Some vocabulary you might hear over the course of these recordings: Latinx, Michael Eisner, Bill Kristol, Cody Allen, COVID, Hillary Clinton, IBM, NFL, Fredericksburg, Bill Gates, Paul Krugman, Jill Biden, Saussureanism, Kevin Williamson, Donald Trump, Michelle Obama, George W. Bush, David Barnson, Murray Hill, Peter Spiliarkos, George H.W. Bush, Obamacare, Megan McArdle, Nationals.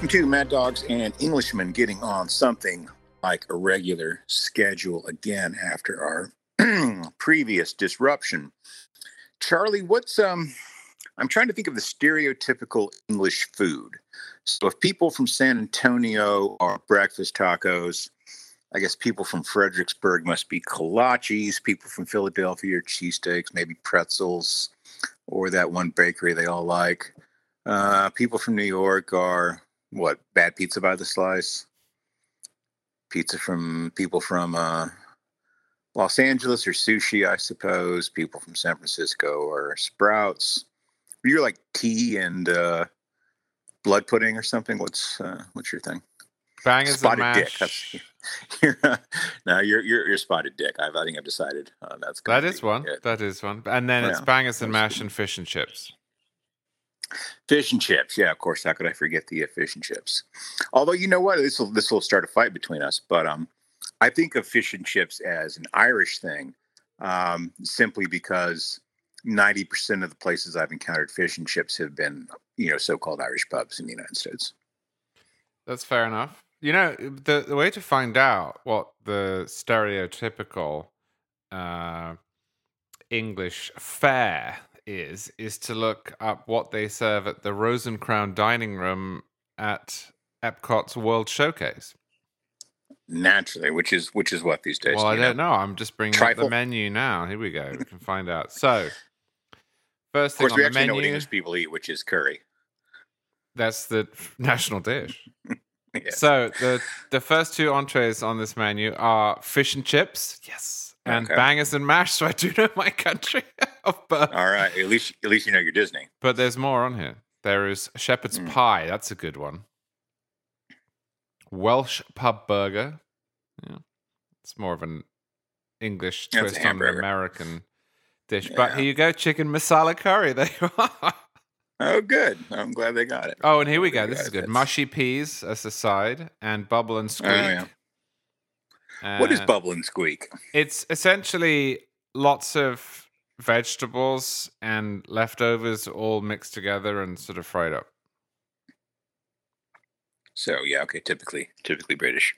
Welcome to Mad Dogs and Englishmen, getting on something like a regular schedule again after our previous disruption. Charlie, what's I'm trying to think of the stereotypical English food. So if people from San Antonio are breakfast tacos, I guess people from Fredericksburg must be kolaches, people from Philadelphia are cheesesteaks, maybe pretzels, or that one bakery they all like. People from New York are, what, bad pizza by the slice? Pizza from people from Los Angeles or sushi, I suppose. People from San Francisco or Sprouts. You're like tea and blood pudding or something. What's your thing? Bangers spotted and mash. Dick. You're spotted dick. I think I've decided that's good. That is one. And then it's bangers and mash and fish and chips. Fish and chips. Yeah, of course. How could I forget the fish and chips? Although, you know what? This will start a fight between us. But I think of fish and chips as an Irish thing simply because 90% of the places I've encountered fish and chips have been, so-called Irish pubs in the United States. That's fair enough. The way to find out what the stereotypical English fare is to look up what they serve at the Rose and Crown Dining Room at Epcot's World Showcase. Naturally, which is what these days. Well, I don't know. I'm just bringing up the menu now. Here we go. We can find out. So, first thing on the menu. Of course, we actually know what English people eat, which is curry. That's the national dish. Yeah. So the first two entrees on this menu are fish and chips. Yes. And bangers and mash, so I do know my country of birth. All right, at least you know you're Disney. But there's more on here. There is shepherd's pie. That's a good one. Welsh pub burger. Yeah. It's more of an English twist on an American dish. Yeah. But here you go, chicken masala curry. There you are. Oh, good. I'm glad they got it. Oh, and here we go. This is good. Mushy peas as a side and bubble and squeak. Oh, yeah. What is bubble and squeak? It's essentially lots of vegetables and leftovers all mixed together and sort of fried up. So, yeah, okay, typically British.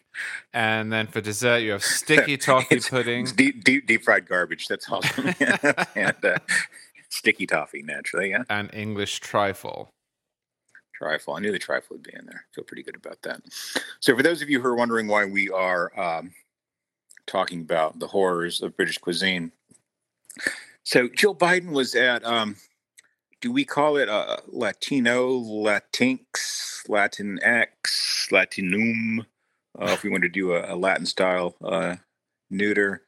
And then for dessert, you have sticky toffee pudding. It's deep fried garbage, that's awesome. And sticky toffee, naturally, yeah. And English trifle. I knew the trifle would be in there. I feel pretty good about that. So for those of you who are wondering why we are talking about the horrors of British cuisine. So Jill Biden was at, do we call it Latino, Latinx, Latinx, Latinum, if we want to do a Latin-style neuter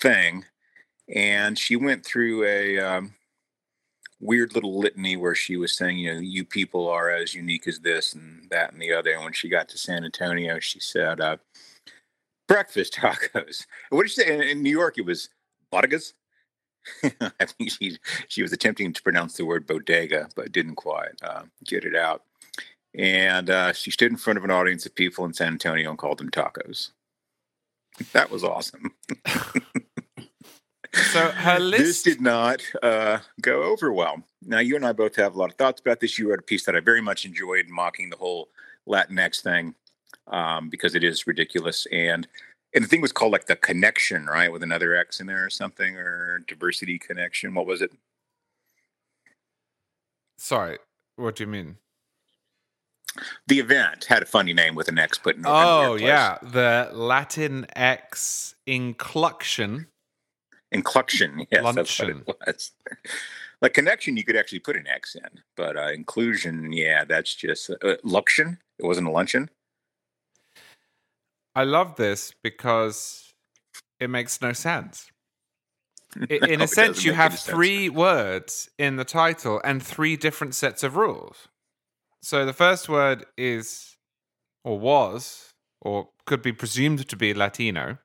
thing. And she went through a weird little litany where she was saying, you people are as unique as this and that and the other. And when she got to San Antonio, she said, breakfast tacos. What did she say? In New York, it was bodegas. I think she was attempting to pronounce the word bodega, but didn't quite get it out. And she stood in front of an audience of people in San Antonio and called them tacos. That was awesome. So her list. This did not go over well. Now, you and I both have a lot of thoughts about this. You wrote a piece that I very much enjoyed mocking the whole Latinx thing because it is ridiculous. And the thing was called like the connection, right, with another X in there or something, or diversity connection. What was it? Sorry, what do you mean? The event had a funny name with an X, but no. Oh, yeah. The Latinx incluction. Inclusion, yes, luncheon. That's what it was. Like connection, you could actually put an X in, but inclusion, yeah, that's just luncheon. It wasn't a luncheon. I love this because it makes no sense. In a sense, you have three words in the title and three different sets of rules. So the first word is, or was, or could be presumed to be Latino,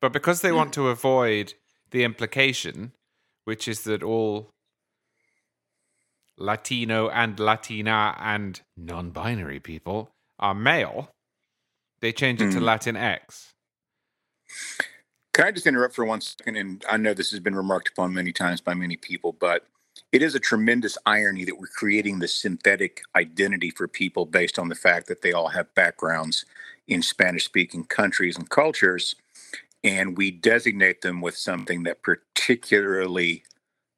but because they want to avoid the implication, which is that all Latino and Latina and non-binary people are male, they change it to Latinx. Can I just interrupt for 1 second? And I know this has been remarked upon many times by many people, but It is a tremendous irony that we're creating this synthetic identity for people based on the fact that they all have backgrounds in Spanish-speaking countries and cultures, and we designate them with something that particularly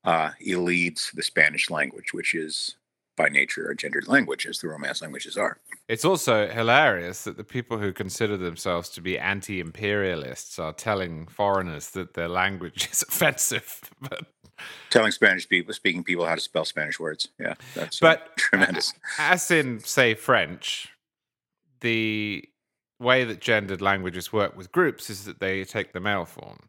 elides the Spanish language, which is by nature a gendered language, as the Romance languages are. It's also hilarious that the people who consider themselves to be anti-imperialists are telling foreigners that their language is offensive. But... telling Spanish-speaking people how to spell Spanish words. Yeah, that's tremendous. As in, say, French, the way that gendered languages work with groups is that they take the male form.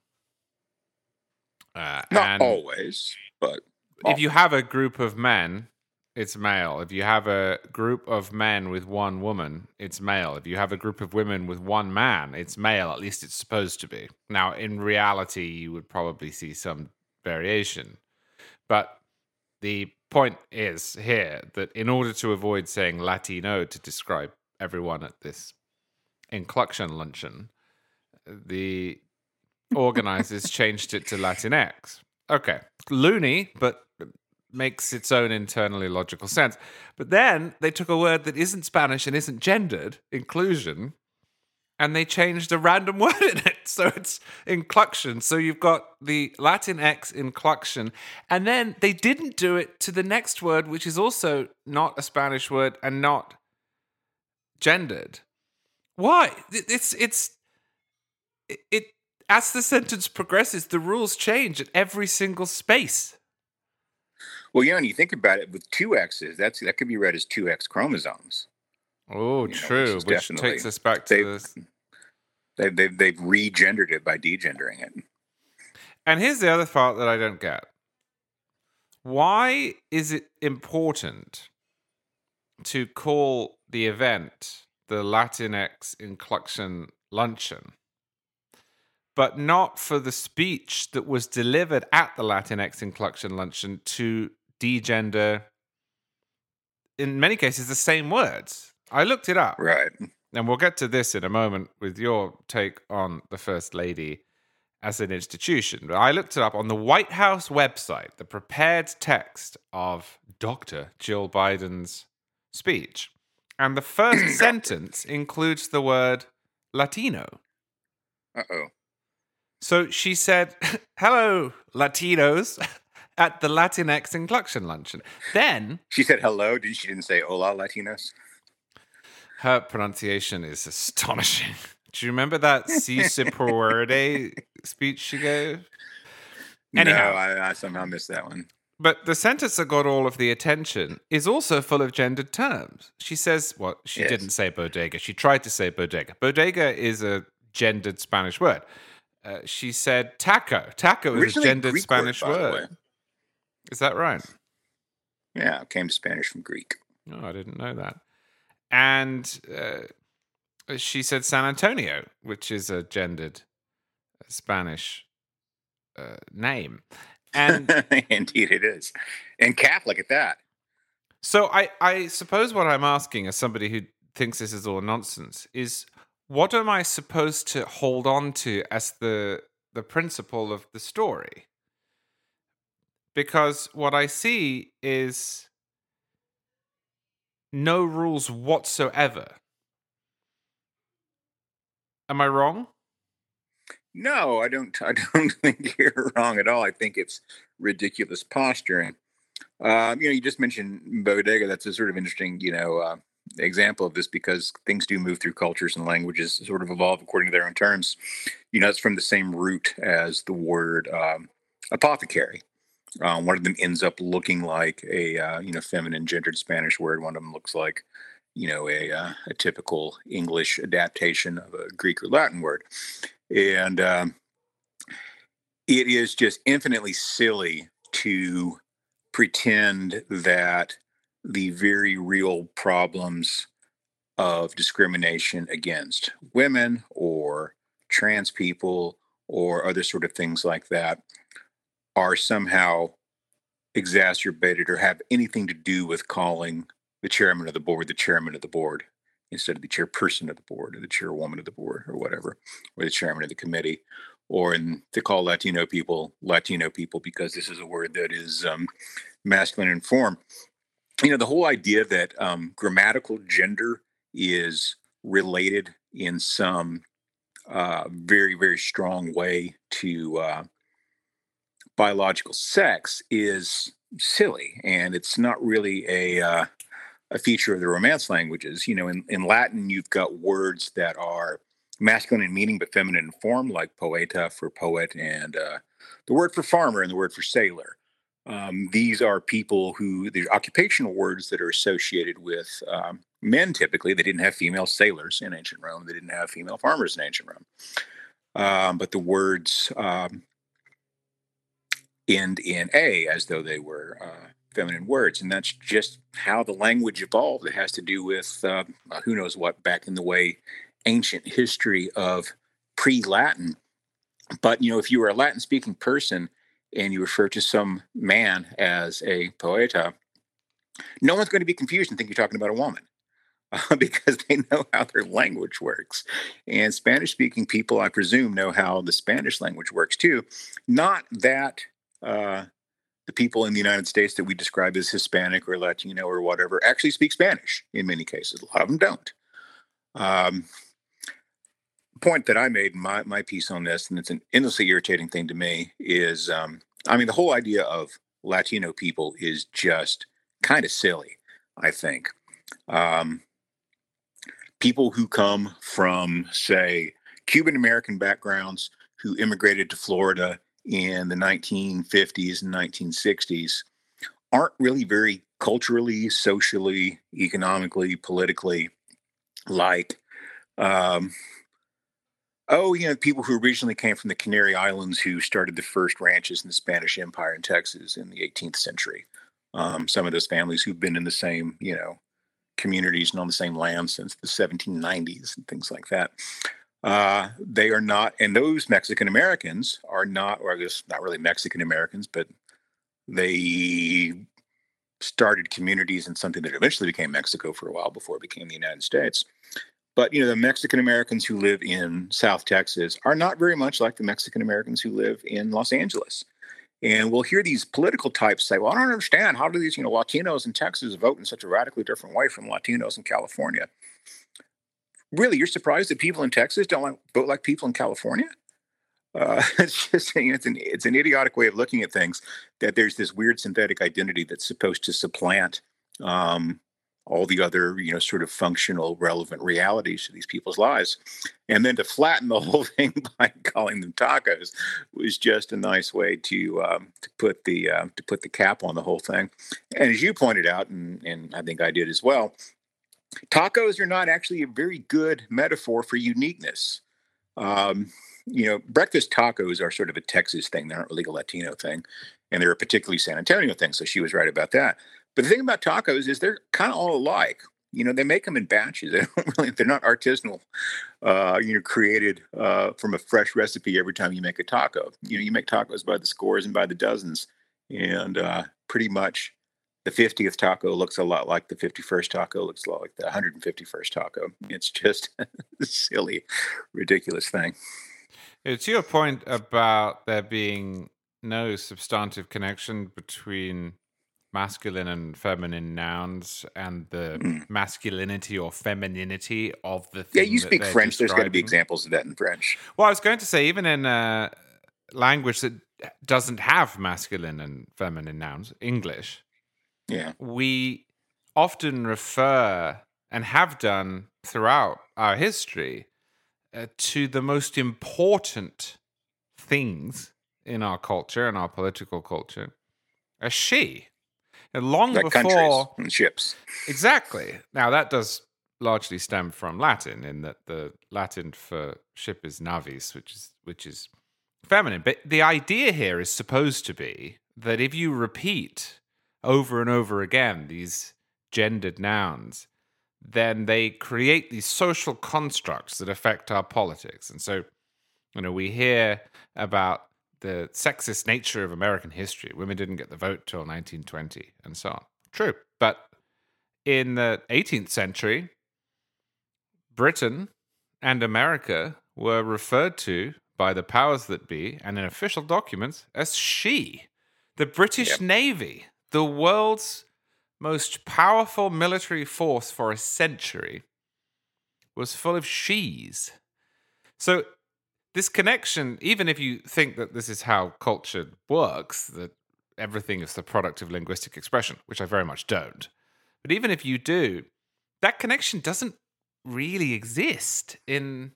Not always, but... Often. If you have a group of men, it's male. If you have a group of men with one woman, it's male. If you have a group of women with one man, it's male. At least it's supposed to be. Now, in reality, you would probably see some variation. But the point is here that in order to avoid saying Latino to describe everyone at this inclusion luncheon, the organizers changed it to Latinx. Okay. Loony, but... makes its own internally logical sense. But then they took a word that isn't Spanish and isn't gendered, inclusion, and they changed a random word in it. So it's incluction. So you've got the Latinx inclusion. And then they didn't do it to the next word, which is also not a Spanish word and not gendered. Why? As the sentence progresses, the rules change at every single space. Well, yeah, and you think about it, with two X's, that could be read as two X chromosomes. Oh, true, which takes us back to this. They've regendered it by degendering it. And here's the other part that I don't get. Why is it important to call the event the Latinx Inclusion Luncheon, but not for the speech that was delivered at the Latinx Inclusion Luncheon to degender, in many cases, the same words? I looked it up. Right. And we'll get to this in a moment with your take on the First Lady as an institution. But I looked it up on the White House website, the prepared text of Dr. Jill Biden's speech. And the first sentence includes the word Latino. Uh-oh. So she said, "Hello, Latinos," at the Latinx Inclusion Luncheon. Then... she said hello? She didn't say hola, Latinos? Her pronunciation is astonishing. Do you remember that Si Se Puede speech she gave? Anyhow, no, I somehow missed that one. But the sentence that got all of the attention is also full of gendered terms. She says... well, she didn't say bodega. She tried to say bodega. Bodega is a gendered Spanish word. She said taco. Taco is a gendered Spanish word. Is that right? Yeah, it came to Spanish from Greek. Oh, I didn't know that. And she said San Antonio, which is a gendered Spanish name. And indeed it is. And Catholic at that. So I suppose what I'm asking as somebody who thinks this is all nonsense is... what am I supposed to hold on to as the principle of the story? Because what I see is no rules whatsoever. Am I wrong? No, I don't think you're wrong at all. I think it's ridiculous posturing. You just mentioned bodega. That's a sort of interesting, example of this, because things do move through cultures and languages sort of evolve according to their own terms. It's from the same root as the word apothecary. One of them ends up looking like a feminine gendered Spanish word. One of them looks like a typical English adaptation of a Greek or Latin word. And it is just infinitely silly to pretend that the very real problems of discrimination against women or trans people or other sort of things like that are somehow exacerbated or have anything to do with calling the chairman of the board the chairman of the board instead of the chairperson of the board or the chairwoman of the board or whatever, or the chairman of the committee, or to call Latino people because this is a word that is masculine and form. You know, the whole idea that grammatical gender is related in some very, very strong way to biological sex is silly. And it's not really a feature of the Romance languages. You know, in Latin, you've got words that are masculine in meaning but feminine in form, like poeta for poet, and the word for farmer and the word for sailor. These are people who, these occupational words that are associated with men typically. They didn't have female sailors in ancient Rome. They didn't have female farmers in ancient Rome. But the words end in A as though they were feminine words. And that's just how the language evolved. It has to do with who knows what back in the way ancient history of pre-Latin. But, you know, if you were a Latin-speaking person and you refer to some man as a poeta, no one's going to be confused and think you're talking about a woman because they know how their language works. And Spanish-speaking people, I presume, know how the Spanish language works too. Not that the people in the United States that we describe as Hispanic or Latino or whatever actually speak Spanish in many cases. A lot of them don't. Point that I made in my piece on this, and it's an endlessly irritating thing to me, is I mean, the whole idea of Latino people is just kind of silly, I think. People who come from, say, Cuban American backgrounds who immigrated to Florida in the 1950s and 1960s aren't really very culturally, socially, economically, politically like you know, people who originally came from the Canary Islands who started the first ranches in the Spanish Empire in Texas in the 18th century. Some of those families who've been in the same, you know, communities and on the same land since the 1790s and things like that. They are not, and those Mexican Americans are not, or I guess not really Mexican Americans, but they started communities in something that eventually became Mexico for a while before it became the United States. But, you know, the Mexican Americans who live in South Texas are not very much like the Mexican Americans who live in Los Angeles. And we'll hear these political types say, well, I don't understand. How do these, you know, Latinos in Texas vote in such a radically different way from Latinos in California? Really, you're surprised that people in Texas don't vote like people in California? It's just, you know, it's an idiotic way of looking at things, that there's this weird synthetic identity that's supposed to supplant all the other, you know, sort of functional, relevant realities to these people's lives. And then to flatten the whole thing by calling them tacos was just a nice way to put the cap on the whole thing. And as you pointed out, and I think I did as well, tacos are not actually a very good metaphor for uniqueness. You know, breakfast tacos are sort of a Texas thing. They're not really a Latino thing. And they're a particularly San Antonio thing. So she was right about that. But the thing about tacos is they're kind of all alike. You know, they make them in batches. They don't really, they're not artisanal, you know, created from a fresh recipe every time you make a taco. You know, you make tacos by the scores and by the dozens. And pretty much the 50th taco looks a lot like the 51st taco, looks a lot like the 151st taco. It's just a silly, ridiculous thing. It's your point about there being no substantive connection between masculine and feminine nouns and the masculinity or femininity of the thing. Yeah, you speak French. There's got to be examples of that in French. Well, I was going to say, even in a language that doesn't have masculine and feminine nouns, English, yeah, we often refer and have done throughout our history to the most important things in our culture and our political culture as she. And long like before countries and ships. Exactly. Now that does largely stem from Latin, in that the Latin for ship is navis, which is feminine. But the idea here is supposed to be that if you repeat over and over again these gendered nouns, then they create these social constructs that affect our politics. And so, you know, we hear about the sexist nature of American history. Women didn't get the vote till 1920 and so on. True. But in the 18th century, Britain and America were referred to by the powers that be and in official documents as she. The British Navy, the world's most powerful military force for a century was full of she's. So this connection, even if you think that this is how culture works, that everything is the product of linguistic expression, which I very much don't, but even if you do, that connection doesn't really exist in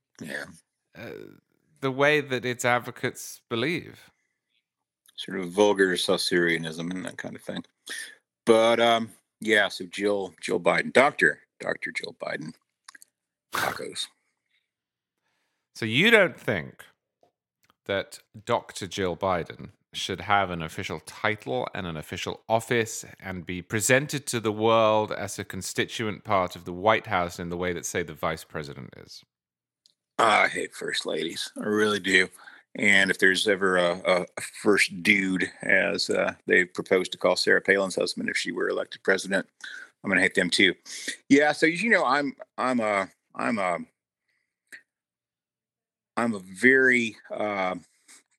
the way that its advocates believe. Sort of vulgar Saussureanism and that kind of thing. But so Jill Biden, Dr. Jill Biden, tacos. So you don't think that Dr. Jill Biden should have an official title and an official office and be presented to the world as a constituent part of the White House in the way that, say, the vice president is? I hate first ladies. I really do. And if there's ever a first dude, as they proposed to call Sarah Palin's husband if she were elected president, I'm going to hate them too. Yeah, so you know, I'm a very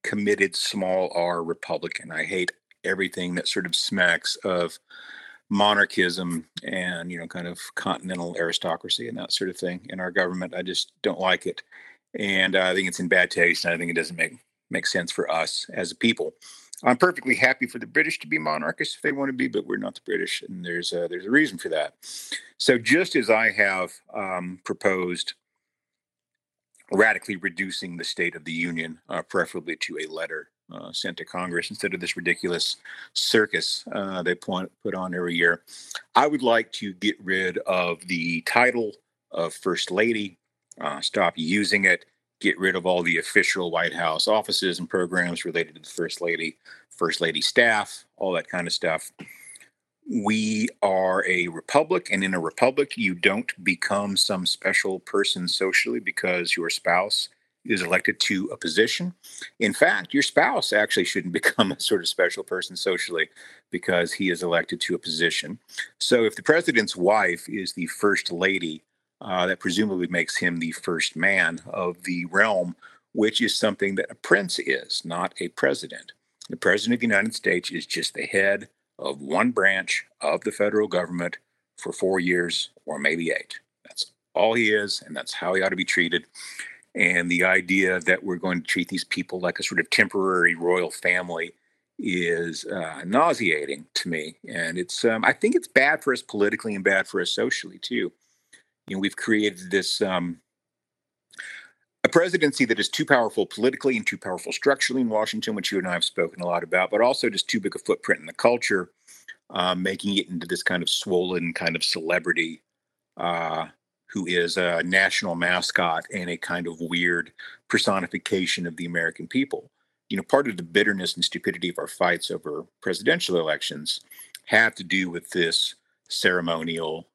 committed small R Republican. I hate everything that sort of smacks of monarchism and, you know, kind of continental aristocracy and that sort of thing in our government. I just don't like it. And I think it's in bad taste, and I think it doesn't make sense for us as a people. I'm perfectly happy for the British to be monarchists if they want to be, but we're not the British, and there's a reason for that. So just as I have proposed radically reducing the State of the Union, preferably to a letter sent to Congress instead of this ridiculous circus they put on every year, I would like to get rid of the title of First Lady. Stop using it, get rid of all the official White House offices and programs related to the First Lady staff, all that kind of stuff. We are a republic, and in a republic, you don't become some special person socially because your spouse is elected to a position. In fact, your spouse actually shouldn't become a sort of special person socially because he is elected to a position. So if the president's wife is the First Lady, that presumably makes him the first man of the realm, which is something that a prince is, not a president. The president of the United States is just the head of one branch of the federal government for 4 years or maybe 8. That's all he is, and that's how he ought to be treated. And the idea that we're going to treat these people like a sort of temporary royal family is nauseating to me. And it's I think it's bad for us politically and bad for us socially, too. You know, we've created this a presidency that is too powerful politically and too powerful structurally in Washington, which you and I have spoken a lot about, but also just too big a footprint in the culture, making it into this kind of swollen kind of celebrity who is a national mascot and a kind of weird personification of the American people. You know, part of the bitterness and stupidity of our fights over presidential elections have to do with this ceremonial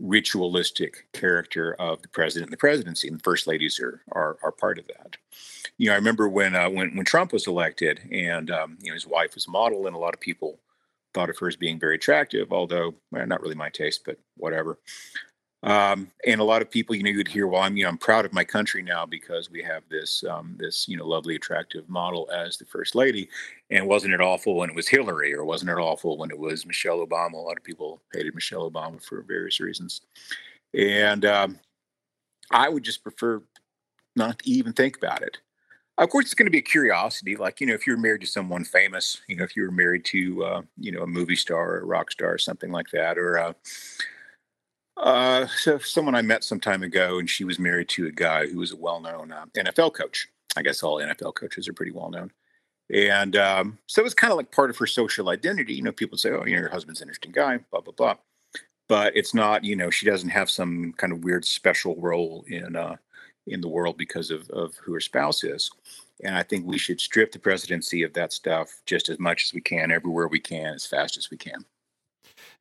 ritualistic character of the president and the presidency, and the first ladies are part of that. You know, I remember when Trump was elected, and you know, his wife was a model, and a lot of people thought of her as being very attractive, although not really my taste, but whatever. And a lot of people, you know, you'd hear, "Well, I'm proud of my country now because we have this this, you know, lovely, attractive model as the first lady." And wasn't it awful when it was Hillary, or wasn't it awful when it was Michelle Obama? A lot of people hated Michelle Obama for various reasons. And I would just prefer not to even think about it. Of course, it's going to be a curiosity. Like, you know, if you're married to someone famous, you know, if you were married to you know, a movie star or a rock star or something like that, or so someone I met some time ago, and she was married to a guy who was a well-known NFL coach. I guess all NFL coaches are pretty well-known. And so it's kind of like part of her social identity. You know, people say, "Oh, you know, your husband's an interesting guy, blah, blah, blah." But it's not, you know, she doesn't have some kind of weird special role in the world because of who her spouse is. And I think we should strip the presidency of that stuff just as much as we can, everywhere we can, as fast as we can.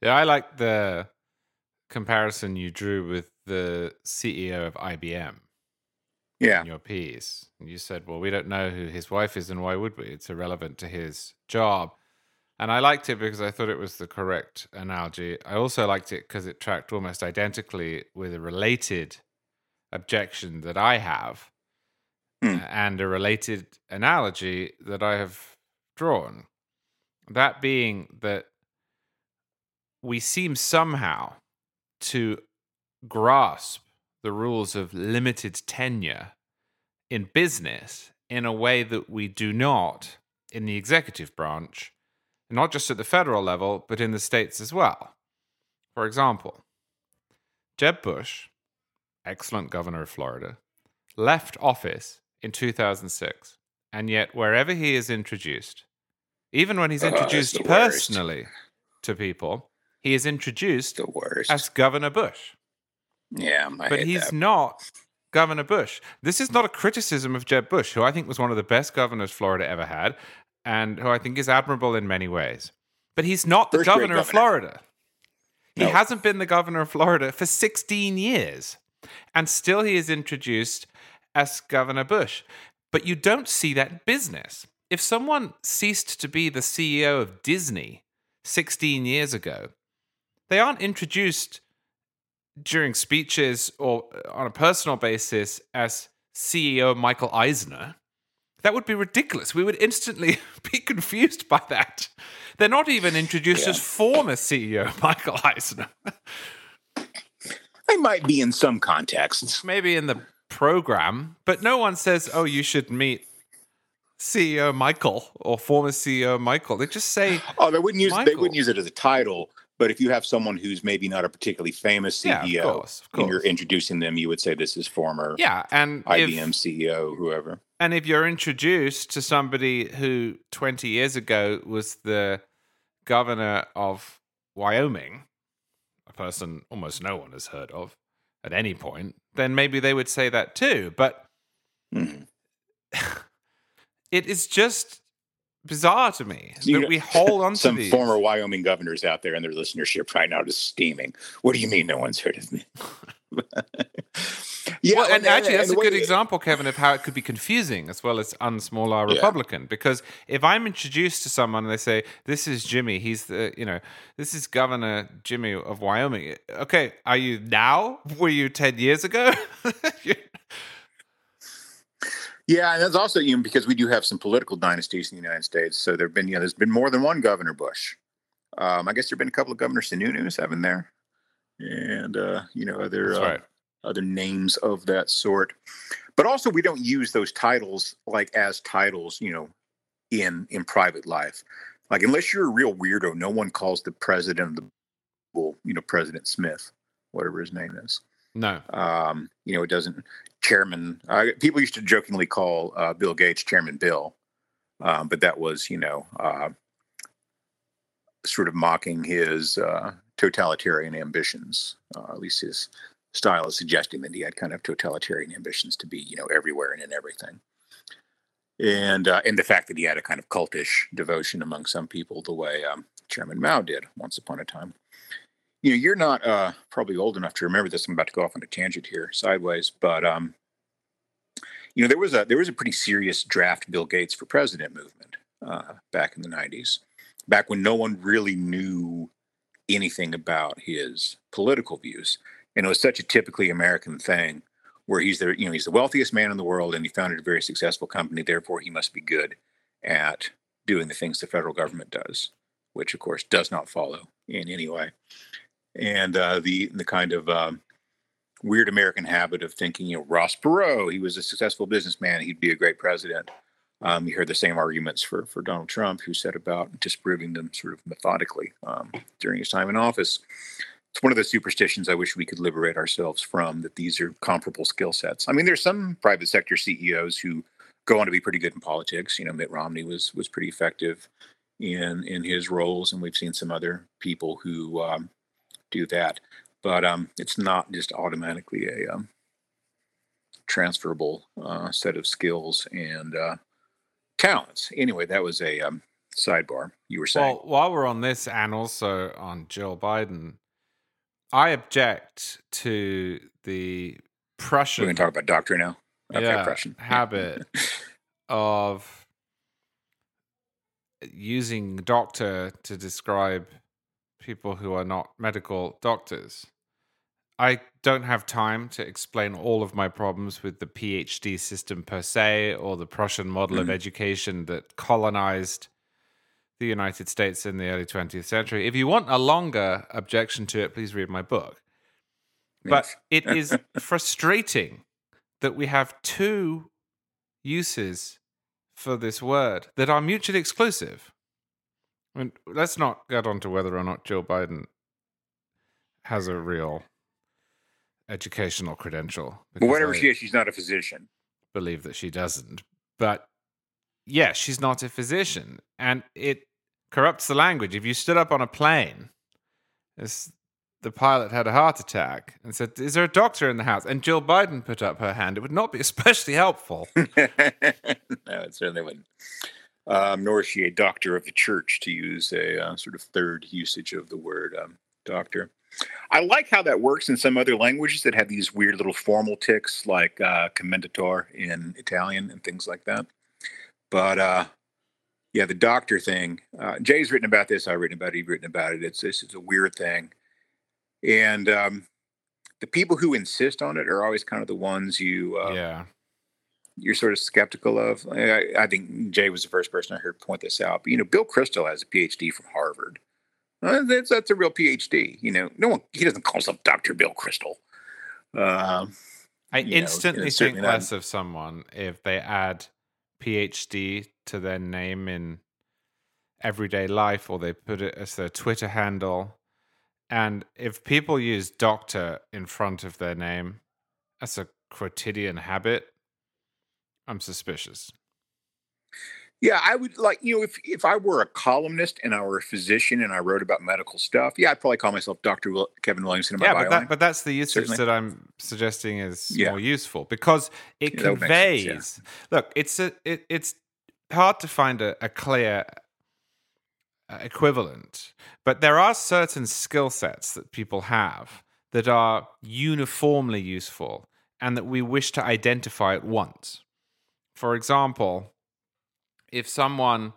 Yeah, I like the comparison you drew with the CEO of IBM in your piece. And you said, well, we don't know who his wife is and why would we? It's irrelevant to his job. And I liked it because I thought it was the correct analogy. I also liked it because it tracked almost identically with a related objection that I have and a related analogy that I have drawn. That being that we seem somehow to grasp the rules of limited tenure in business in a way that we do not in the executive branch, not just at the federal level, but in the states as well. For example, Jeb Bush, excellent governor of Florida, left office in 2006, and yet wherever he is introduced, even when he's introduced personally to people, he is introduced as Governor Bush. Yeah, but he's not Governor Bush. This is not a criticism of Jeb Bush, who I think was one of the best governors Florida ever had, and who I think is admirable in many ways. But he's not the governor of Florida. He hasn't been the governor of Florida for 16 years, and still he is introduced as Governor Bush. But you don't see that in business. If someone ceased to be the CEO of Disney 16 years ago, they aren't introduced during speeches or on a personal basis as CEO Michael Eisner. That would be ridiculous. We would instantly be confused by that. They're not even introduced as former CEO Michael Eisner. They might be in some contexts. Maybe in the program, but no one says, oh, you should meet CEO Michael or former CEO Michael. They just say, oh, they wouldn't use it as a title. But if you have someone who's maybe not a particularly famous CEO, of course. And you're introducing them, you would say this is former and IBM CEO, whoever. And if you're introduced to somebody who 20 years ago was the governor of Wyoming, a person almost no one has heard of at any point, then maybe they would say that too. But it is just bizarre to me that we hold on to some these. Former Wyoming governors out there, and their listenership right now is steaming. What do you mean no one's heard of me? Well, that's a good example, Kevin, of how it could be confusing as well as unsmall r Republican. Because if I'm introduced to someone and they say, "This is Jimmy. He's the this is Governor Jimmy of Wyoming." Okay, are you now? Were you 10 years ago? Yeah, and that's also because we do have some political dynasties in the United States. So there've been there's been more than one Governor Bush. I guess there've been a couple of Governor Sununus, haven't there? And other names of that sort. But also, we don't use those titles as titles, in private life. Like, unless you're a real weirdo, no one calls the president President Smith, whatever his name is. No. It doesn't. Chairman. People used to jokingly call Bill Gates Chairman Bill, but that was, sort of mocking his totalitarian ambitions, at least his style is suggesting that he had kind of totalitarian ambitions to be, everywhere and in everything. And the fact that he had a kind of cultish devotion among some people, the way Chairman Mao did once upon a time. You're not probably old enough to remember this. I'm about to go off on a tangent here sideways, but there was a pretty serious draft Bill Gates for president movement back in the 90s, back when no one really knew anything about his political views. And it was such a typically American thing where he's the wealthiest man in the world and he founded a very successful company. Therefore, he must be good at doing the things the federal government does, which, of course, does not follow in any way. And the kind of weird American habit of thinking, Ross Perot, he was a successful businessman. He'd be a great president. You heard the same arguments for Donald Trump, who said about disproving them sort of methodically during his time in office. It's one of the superstitions I wish we could liberate ourselves from, that these are comparable skill sets. I mean, there's some private sector CEOs who go on to be pretty good in politics. Mitt Romney was pretty effective in his roles, and we've seen some other people who do that, but it's not just automatically a transferable set of skills and talents. Anyway, that was a sidebar. You were saying. Well, while we're on this and also on Jill Biden, I object to the Prussian. We're going to talk about doctrine now. Okay, yeah, Prussian habit of using doctor to describe people who are not medical doctors. I don't have time to explain all of my problems with the PhD system per se, or the Prussian model of education that colonized the United States in the early 20th century. If you want a longer objection to it, please read my book. But it is frustrating that we have two uses for this word that are mutually exclusive. I mean, let's not get on to whether or not Jill Biden has a real educational credential. Well, whatever she is, she's not a physician. Believe that she doesn't. But yeah, she's not a physician. And it corrupts the language. If you stood up on a plane, the pilot had a heart attack and said, "Is there a doctor in the house?" and Jill Biden put up her hand, it would not be especially helpful. No, it certainly wouldn't. Nor is she a doctor of the church, to use a sort of third usage of the word doctor. I like how that works in some other languages that have these weird little formal tics, like commendator in Italian and things like that. But yeah, the doctor thing, Jay's written about this, I've written about it, you've written about it. It's a weird thing. And the people who insist on it are always kind of the ones you're sort of skeptical of. I think Jay was the first person I heard point this out. But, Bill Kristol has a PhD from Harvard. That's a real PhD. He doesn't call himself Dr. Bill Kristol. I instantly think less of someone if they add PhD to their name in everyday life, or they put it as their Twitter handle. And if people use doctor in front of their name as a quotidian habit, I'm suspicious. Yeah, I would if I were a columnist and I were a physician and I wrote about medical stuff, yeah, I'd probably call myself Dr. Kevin Williamson in my bio. But that's the usage that I'm suggesting is more useful, because it conveys. Sense, yeah. Look, it's hard to find a clear equivalent, but there are certain skill sets that people have that are uniformly useful and that we wish to identify at once. For example, if someone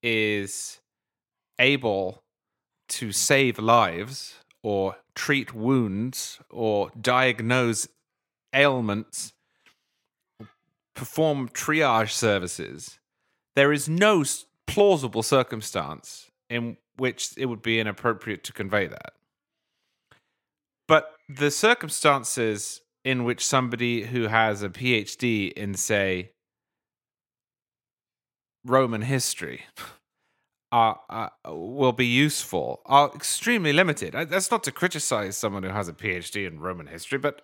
is able to save lives or treat wounds or diagnose ailments, perform triage services, there is no plausible circumstance in which it would be inappropriate to convey that. But the circumstances in which somebody who has a PhD in, say, Roman history will be useful are extremely limited. That's not to criticize someone who has a PhD in Roman history, but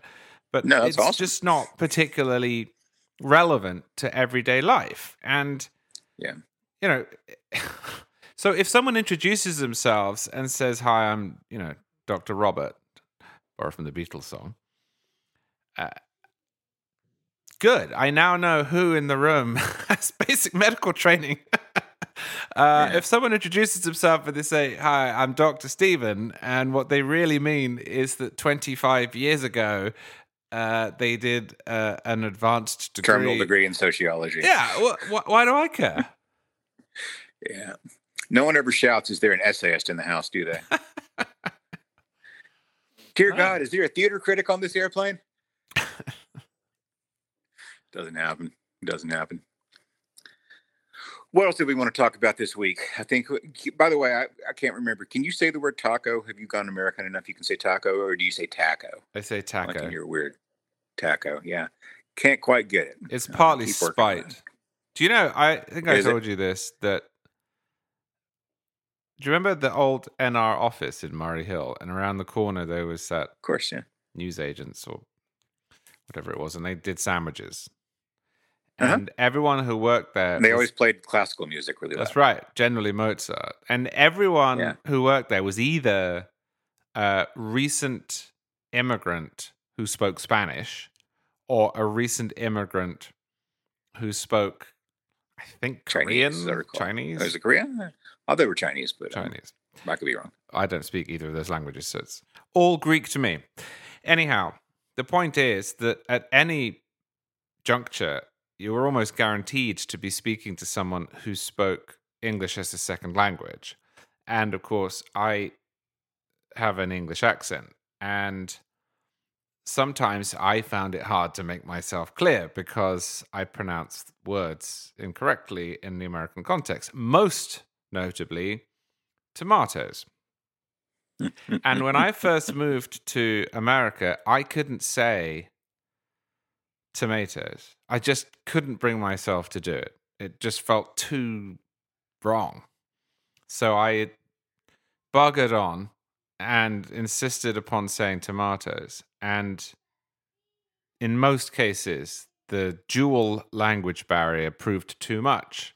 no, it's awesome. Just not particularly relevant to everyday life. And yeah. So if someone introduces themselves and says, "Hi, I'm, Dr. Robert," or from the Beatles song, good. I now know who in the room has basic medical training. If someone introduces themselves and they say, "Hi, I'm Dr. Stephen," and what they really mean is that 25 years ago, they did an advanced degree. Terminal degree in sociology. Yeah, why do I care? Yeah. No one ever shouts, "Is there an essayist in the house?" do they? Dear God, is there a theater critic on this airplane? Doesn't happen. What else did we want to talk about this week? I think, by the way, I can't remember. Can you say the word taco? Have you gone American enough you can say taco, or do you say taco? I say taco. Like you're weird. Taco, yeah. Can't quite get it. It's partly spite. Do you know, I think I told you this, that do you remember the old NR office in Murray Hill? And around the corner there was that newsagents or whatever it was, and they did sandwiches. And everyone who worked there... They always played classical music really well. That's right, generally Mozart. And everyone who worked there was either a recent immigrant who spoke Spanish or a recent immigrant who spoke... I think Korean, Chinese. Oh, is it Korean? Oh, they were Chinese, but Chinese. I could be wrong. I don't speak either of those languages, so it's all Greek to me. Anyhow, the point is that at any juncture, you were almost guaranteed to be speaking to someone who spoke English as a second language. And of course, I have an English accent. And sometimes I found it hard to make myself clear because I pronounced words incorrectly in the American context. Most notably tomatoes. And when I first moved to America, I couldn't say tomatoes. I just couldn't bring myself to do it. It just felt too wrong. So I buggered on and insisted upon saying tomatoes. And in most cases, the dual language barrier proved too much.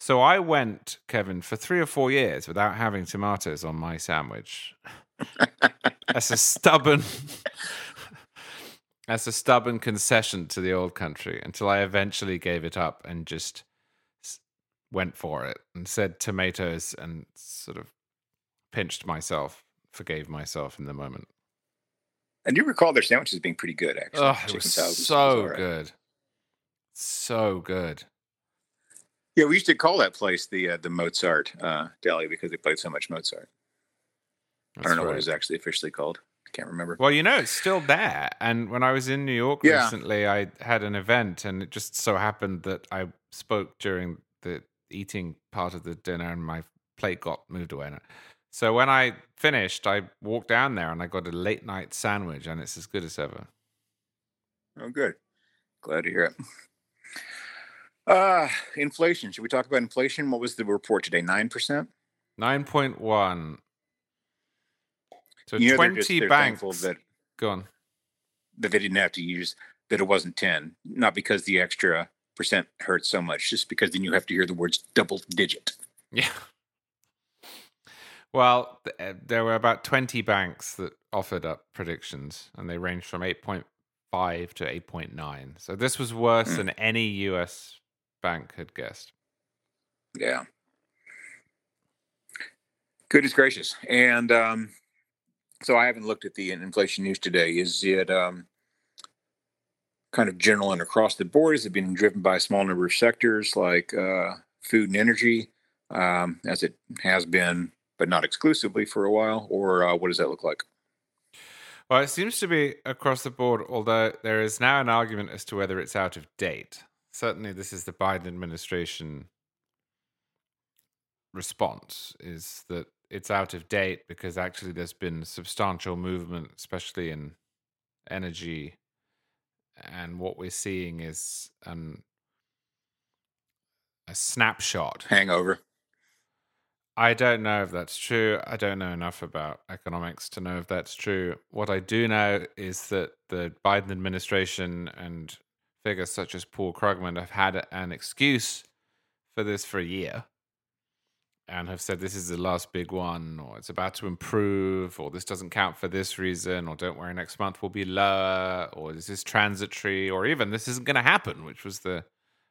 So I went, Kevin, for 3 or 4 years without having tomatoes on my sandwich. As a stubborn concession to the old country, until I eventually gave it up and just went for it and said tomatoes and sort of pinched myself, forgave myself in the moment. I do recall their sandwiches being pretty good, actually. Oh, it was so good. So good. Yeah, we used to call that place the Mozart deli because they played so much Mozart. I don't know what it was actually officially called. I can't remember. Well, you know, it's still there. And when I was in New York recently, I had an event, and it just so happened that I spoke during the eating part of the dinner, and my plate got moved away. So when I finished, I walked down there, and I got a late night sandwich, and it's as good as ever. Oh, good. Glad to hear it. Inflation. Should we talk about inflation? What was the report today? 9%? 9.1. So you know, 20 they're banks. That, go on. That they didn't have to use, that it wasn't 10. Not because the extra percent hurts so much, just because then you have to hear the words double digit. Yeah. Well, there were about 20 banks that offered up predictions, and they ranged from 8.5 to 8.9. So this was worse than any U.S. bank had guessed. Yeah. Goodness gracious. And so I haven't looked at the inflation news today. Is it kind of general and across the board? Is it being driven by a small number of sectors like food and energy, as it has been, but not exclusively for a while? Or what does that look like? Well, it seems to be across the board, although there is now an argument as to whether it's out of date. Certainly, this is the Biden administration response, is that it's out of date because actually there's been substantial movement, especially in energy. And what we're seeing is a snapshot. Hangover. I don't know if that's true. I don't know enough about economics to know if that's true. What I do know is that the Biden administration and figures such as Paul Krugman have had an excuse for this for a year and have said this is the last big one, or it's about to improve, or this doesn't count for this reason, or don't worry, next month will be lower, or this is transitory, or even this isn't going to happen, which was the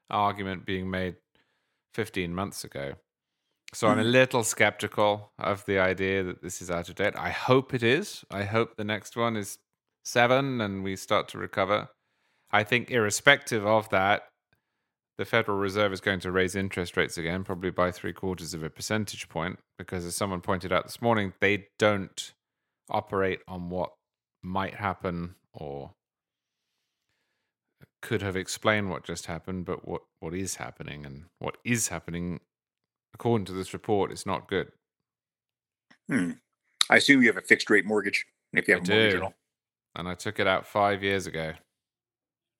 argument being made 15 months ago. So I'm a little skeptical of the idea that this is out of date. I hope it is. I hope the next one is 7 and we start to recover. I think irrespective of that, the Federal Reserve is going to raise interest rates again, probably by 0.75 percentage point, because as someone pointed out this morning, they don't operate on what might happen or could have explained what just happened, but what is happening. And what is happening, according to this report, is not good. I assume you have a fixed rate mortgage, if you have a mortgage at all. And I took it out 5 years ago.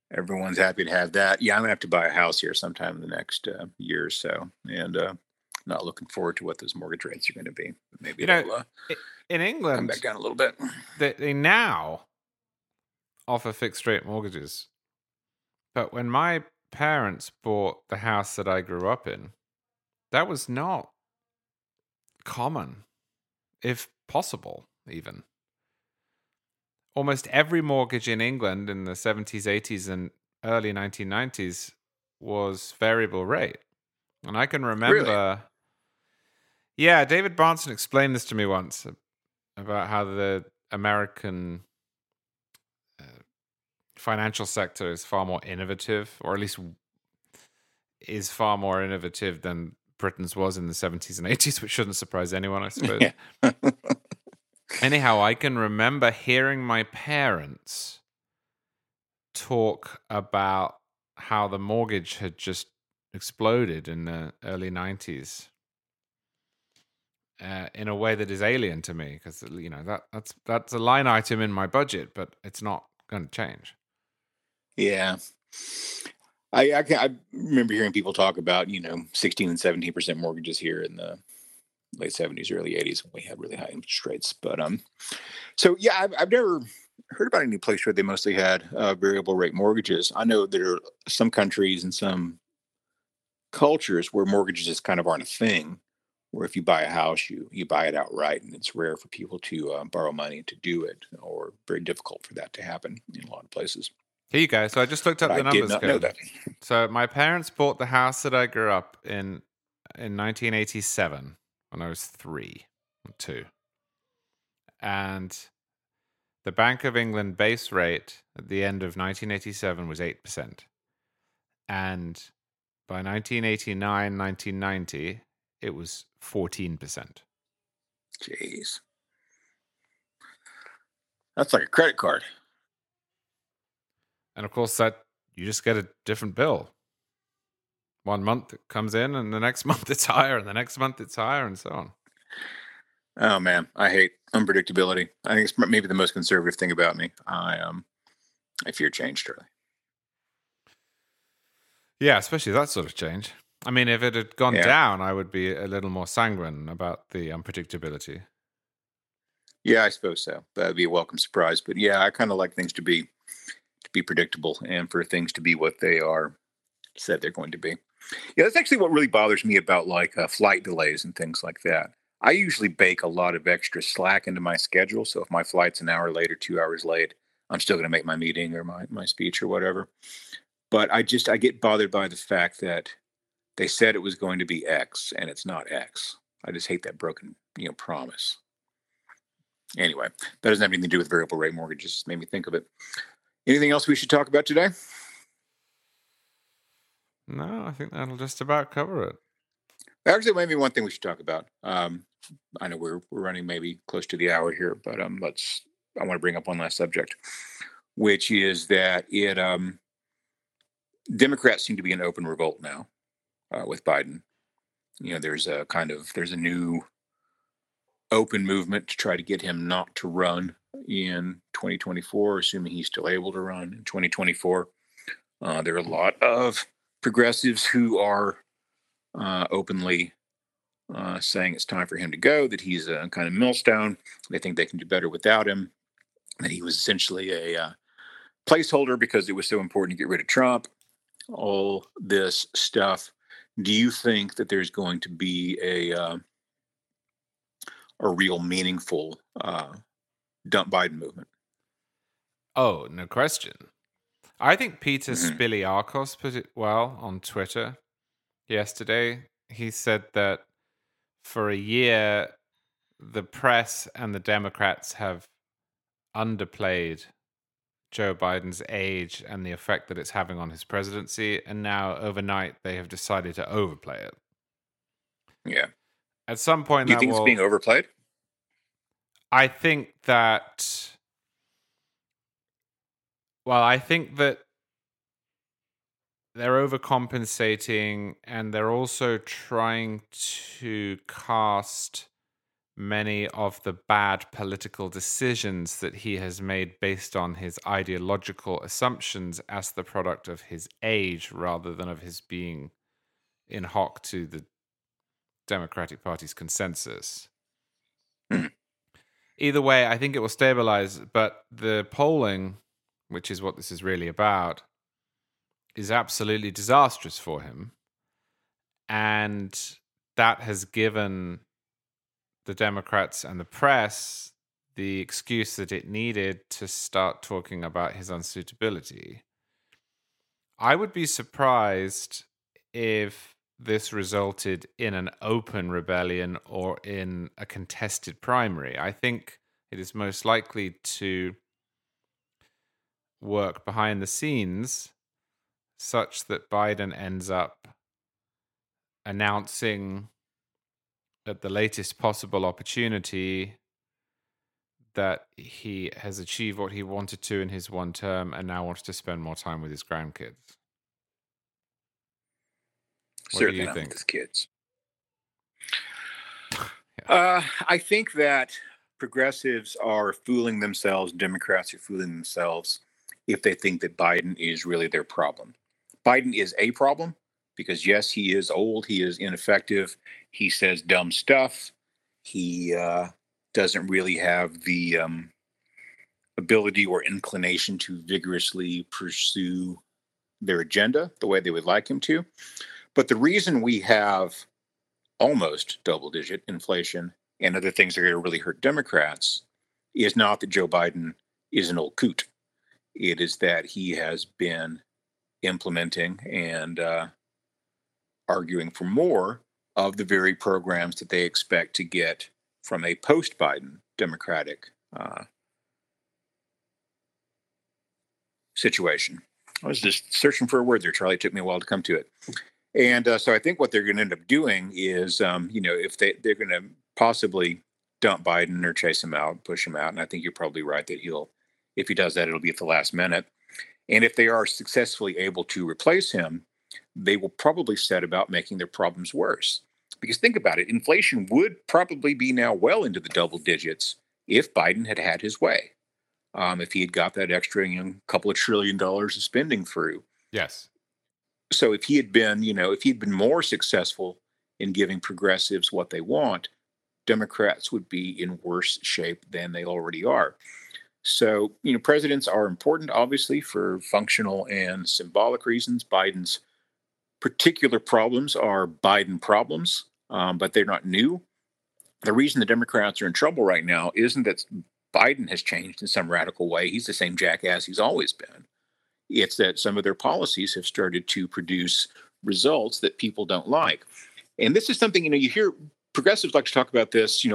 Everyone's happy to have that. Yeah, I'm going to have to buy a house here sometime in the next year or so. And not looking forward to what those mortgage rates are going to be. Maybe they'll in England, come back down a little bit. They now offer fixed rate mortgages. But when my parents bought the house that I grew up in, that was not common, if possible, even. Almost every mortgage in England in the 70s, 80s, and early 1990s was variable rate. And I can remember... Really? Yeah, David Barnson explained this to me once about how the American financial sector is far more innovative, or at least is far more innovative than Britain's was in the 70s and 80s, which shouldn't surprise anyone, I suppose. Yeah. Anyhow, I can remember hearing my parents talk about how the mortgage had just exploded in the early 90s in a way that is alien to me, because you know that's a line item in my budget, but it's not going to change. Yeah, I remember hearing people talk about 16 and 17% mortgages here in the late 70s, early 80s when we had really high interest rates. But so yeah, I've never heard about any place where they mostly had variable rate mortgages. I know there are some countries and some cultures where mortgages just kind of aren't a thing, where if you buy a house, you buy it outright, and it's rare for people to borrow money to do it, or very difficult for that to happen in a lot of places. Here you go. So I just looked up the numbers. I did not know that. So my parents bought the house that I grew up in 1987 when I was 3 or 2. And the Bank of England base rate at the end of 1987 was 8%. And by 1989, 1990, it was 14%. Jeez. That's like a credit card. And of course, that you just get a different bill. One month it comes in, and the next month it's higher, and the next month it's higher, and so on. Oh man, I hate unpredictability. I think it's maybe the most conservative thing about me. I fear change, Charlie. Yeah, especially that sort of change. I mean, if it had gone down, I would be a little more sanguine about the unpredictability. Yeah, I suppose so. That would be a welcome surprise. But yeah, I kind of like things to be predictable, and for things to be what they are said they're going to be. Yeah, that's actually what really bothers me about flight delays and things like that. I usually bake a lot of extra slack into my schedule. So if my flight's an hour late or 2 hours late, I'm still going to make my meeting or my speech or whatever. But I get bothered by the fact that they said it was going to be X and it's not X. I just hate that broken, promise. Anyway, that doesn't have anything to do with variable rate mortgages. Just made me think of it. Anything else we should talk about today? No, I think that'll just about cover it. Actually, maybe one thing we should talk about. I know we're running maybe close to the hour here, but I want to bring up one last subject, which is that Democrats seem to be in open revolt now with Biden. There's a new open movement to try to get him not to run in 2024, assuming he's still able to run in 2024. There are a lot of progressives who are openly saying it's time for him to go, that he's a kind of millstone. They think they can do better without him, that he was essentially a placeholder because it was so important to get rid of Trump, all this stuff. Do you think that there's going to be a real meaningful dump Biden movement? Oh, no question. I think Peter Spiliarkos put it well on Twitter yesterday. He said that for a year, the press and the Democrats have underplayed Joe Biden's age and the effect that it's having on his presidency. And now overnight, they have decided to overplay it. Yeah. At some point, do you think it's being overplayed? I think that they're overcompensating, and they're also trying to cast many of the bad political decisions that he has made based on his ideological assumptions as the product of his age rather than of his being in hoc to the Democratic Party's consensus. Either way, I think it will stabilize, but the polling, which is what this is really about, is absolutely disastrous for him. And that has given the Democrats and the press the excuse that it needed to start talking about his unsuitability. I would be surprised if this resulted in an open rebellion or in a contested primary. I think it is most likely to work behind the scenes such that Biden ends up announcing at the latest possible opportunity that he has achieved what he wanted to in his one term and now wants to spend more time with his grandkids. What do you think? With his kids. Yeah. I think that progressives are fooling themselves. Democrats are fooling themselves if they think that Biden is really their problem. Biden is a problem because, yes, he is old. He is ineffective. He says dumb stuff. He doesn't really have the ability or inclination to vigorously pursue their agenda the way they would like him to. But the reason we have almost double-digit inflation and other things that are going to really hurt Democrats is not that Joe Biden is an old coot. It is that he has been implementing and arguing for more of the very programs that they expect to get from a post-Biden Democratic situation. I was just searching for a word there, Charlie. It took me a while to come to it. And so I think what they're going to end up doing is, if they're going to possibly dump Biden or chase him out, push him out. And I think you're probably right that if he does that, it'll be at the last minute. And if they are successfully able to replace him, they will probably set about making their problems worse. Because think about it, inflation would probably be now well into the double digits if Biden had had his way. If he had got that extra couple of $1 trillion of spending through. Yes. So if he had been, if he'd been more successful in giving progressives what they want, Democrats would be in worse shape than they already are. So, presidents are important, obviously, for functional and symbolic reasons. Biden's particular problems are Biden problems, but they're not new. The reason the Democrats are in trouble right now isn't that Biden has changed in some radical way. He's the same jackass he's always been. It's that some of their policies have started to produce results that people don't like. And this is something, you hear progressives like to talk about this,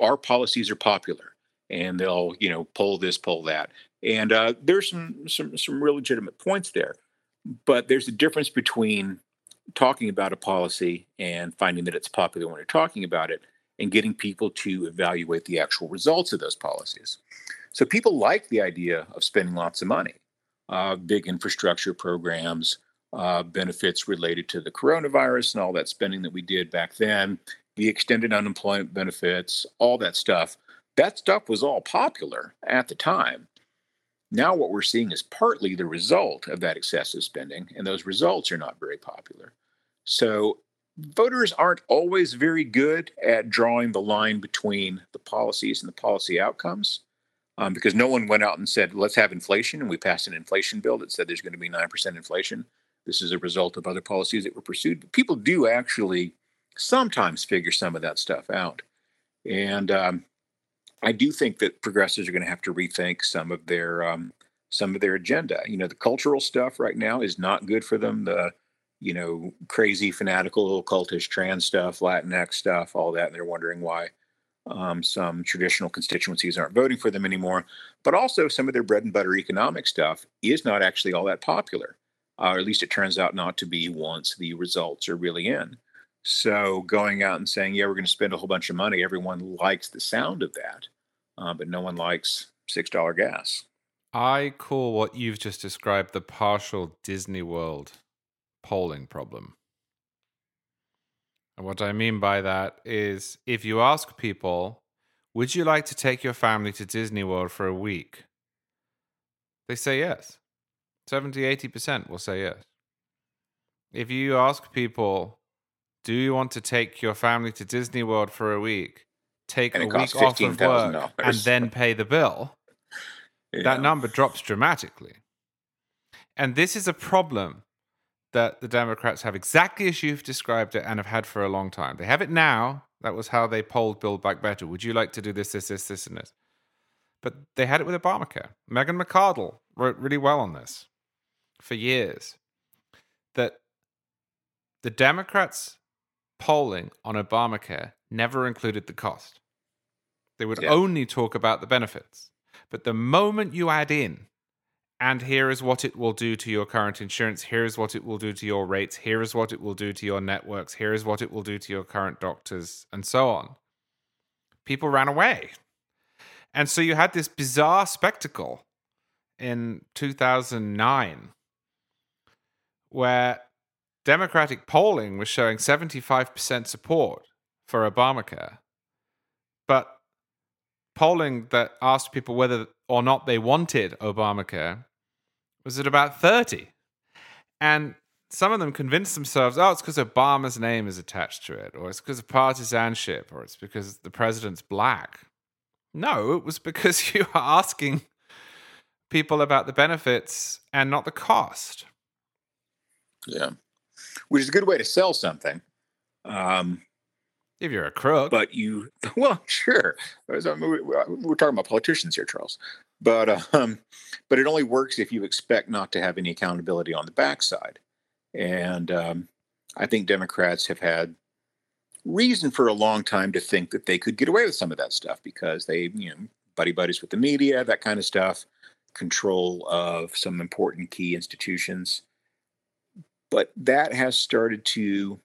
our policies are popular and they'll, pull this, pull that. And there's some real legitimate points there. But there's a difference between talking about a policy and finding that it's popular when you're talking about it and getting people to evaluate the actual results of those policies. So people like the idea of spending lots of money. Big infrastructure programs, benefits related to the coronavirus and all that spending that we did back then, the extended unemployment benefits, all that stuff. That stuff was all popular at the time. Now what we're seeing is partly the result of that excessive spending, and those results are not very popular. So voters aren't always very good at drawing the line between the policies and the policy outcomes. Because no one went out and said, let's have inflation. And we passed an inflation bill that said there's going to be 9% inflation. This is a result of other policies that were pursued. But people do actually sometimes figure some of that stuff out. And I do think that progressives are going to have to rethink some of their agenda. The cultural stuff right now is not good for them. The, crazy, fanatical, cultish, trans stuff, Latinx stuff, all that. And they're wondering why some traditional constituencies aren't voting for them anymore, but also some of their bread and butter economic stuff is not actually all that popular, or at least it turns out not to be once the results are really in. So going out and saying, yeah, we're going to spend a whole bunch of money. Everyone likes the sound of that, but no one likes $6 gas. I call what you've just described the partial Disney World polling problem. And what I mean by that is if you ask people, would you like to take your family to Disney World for a week? They say yes. 70-80% will say yes. If you ask people, do you want to take your family to Disney World for a week, take a week off of work and then pay the bill, yeah. That number drops dramatically. And this is a problem that the Democrats have exactly as you've described it and have had for a long time. They have it now. That was how they polled Build Back Better. Would you like to do this, this, this, this, and this? But they had it with Obamacare. Megan McArdle wrote really well on this for years, that the Democrats' polling on Obamacare never included the cost. They would only talk about the benefits. But the moment you add in, and here is what it will do to your current insurance. Here is what it will do to your rates. Here is what it will do to your networks. Here is what it will do to your current doctors, and so on. People ran away. And so you had this bizarre spectacle in 2009 where Democratic polling was showing 75% support for Obamacare But polling that asked people whether or not they wanted Obamacare was at about 30. And some of them convinced themselves, oh, it's because Obama's name is attached to it, or it's because of partisanship, or it's because the president's black. No, it was because you are asking people about the benefits and not the cost. Yeah. Which is a good way to sell something. If you're a crook. But you, well, sure. We're talking about politicians here, Charles. But it only works if you expect not to have any accountability on the backside. And I think Democrats have had reason for a long time to think that they could get away with some of that stuff because they, you know, buddies with the media, that kind of stuff, control of some important key institutions. But that has started to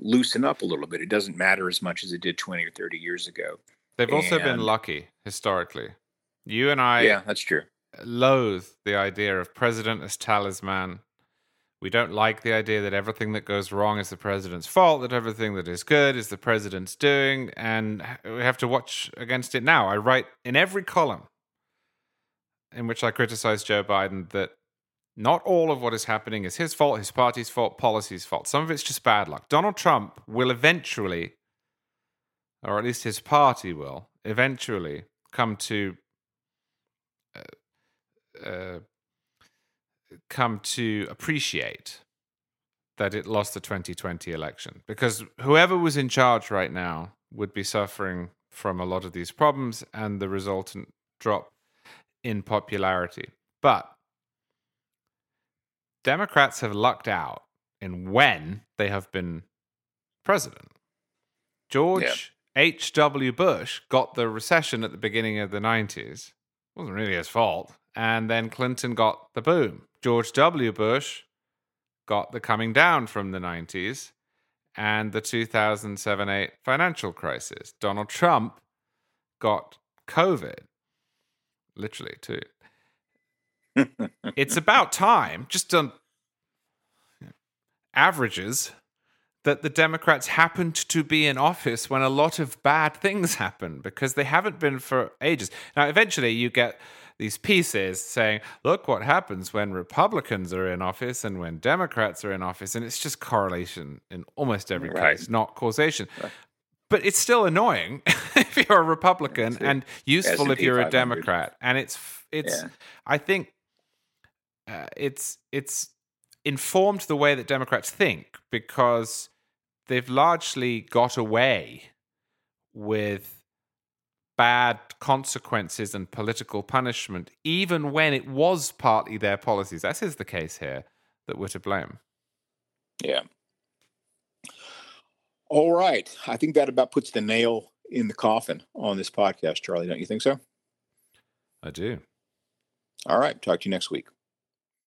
loosen up a little bit. It doesn't matter as much as it did 20 or 30 years ago. They've also been lucky historically. You and I that's true. Loathe the idea of president as talisman. We don't like the idea that everything that goes wrong is the president's fault, that everything that is good is the president's doing, and we have to watch against it now. I write in every column in which I criticize Joe Biden that not all of what is happening is his fault, his party's fault, policy's fault. Some of it's just bad luck. Donald Trump will eventually, or at least his party will, eventually come to appreciate that it lost the 2020 election. Because whoever was in charge right now would be suffering from a lot of these problems and the resultant drop in popularity. But Democrats have lucked out in when they have been president. George H.W. Bush got the recession at the beginning of the 90s. It wasn't really his fault. And then Clinton got the boom. George W. Bush got the coming down from the 90s and the 2007-8 financial crisis. Donald Trump got COVID, literally too. It's about time, just on averages, that the Democrats happened to be in office when a lot of bad things happen, because they haven't been for ages. Now, eventually you get these pieces saying, look what happens when Republicans are in office and when Democrats are in office, and it's just correlation in almost every case, not causation. Right. But it's still annoying if you're a Republican and useful if you're a Democrat. And it's I think it's informed the way that Democrats think, because they've largely got away with bad consequences and political punishment, even when it was partly their policies. That is the case here that we're to blame. Yeah. All right. I think that about puts the nail in the coffin on this podcast, Charlie. Don't you think so? I do. All right. Talk to you next week.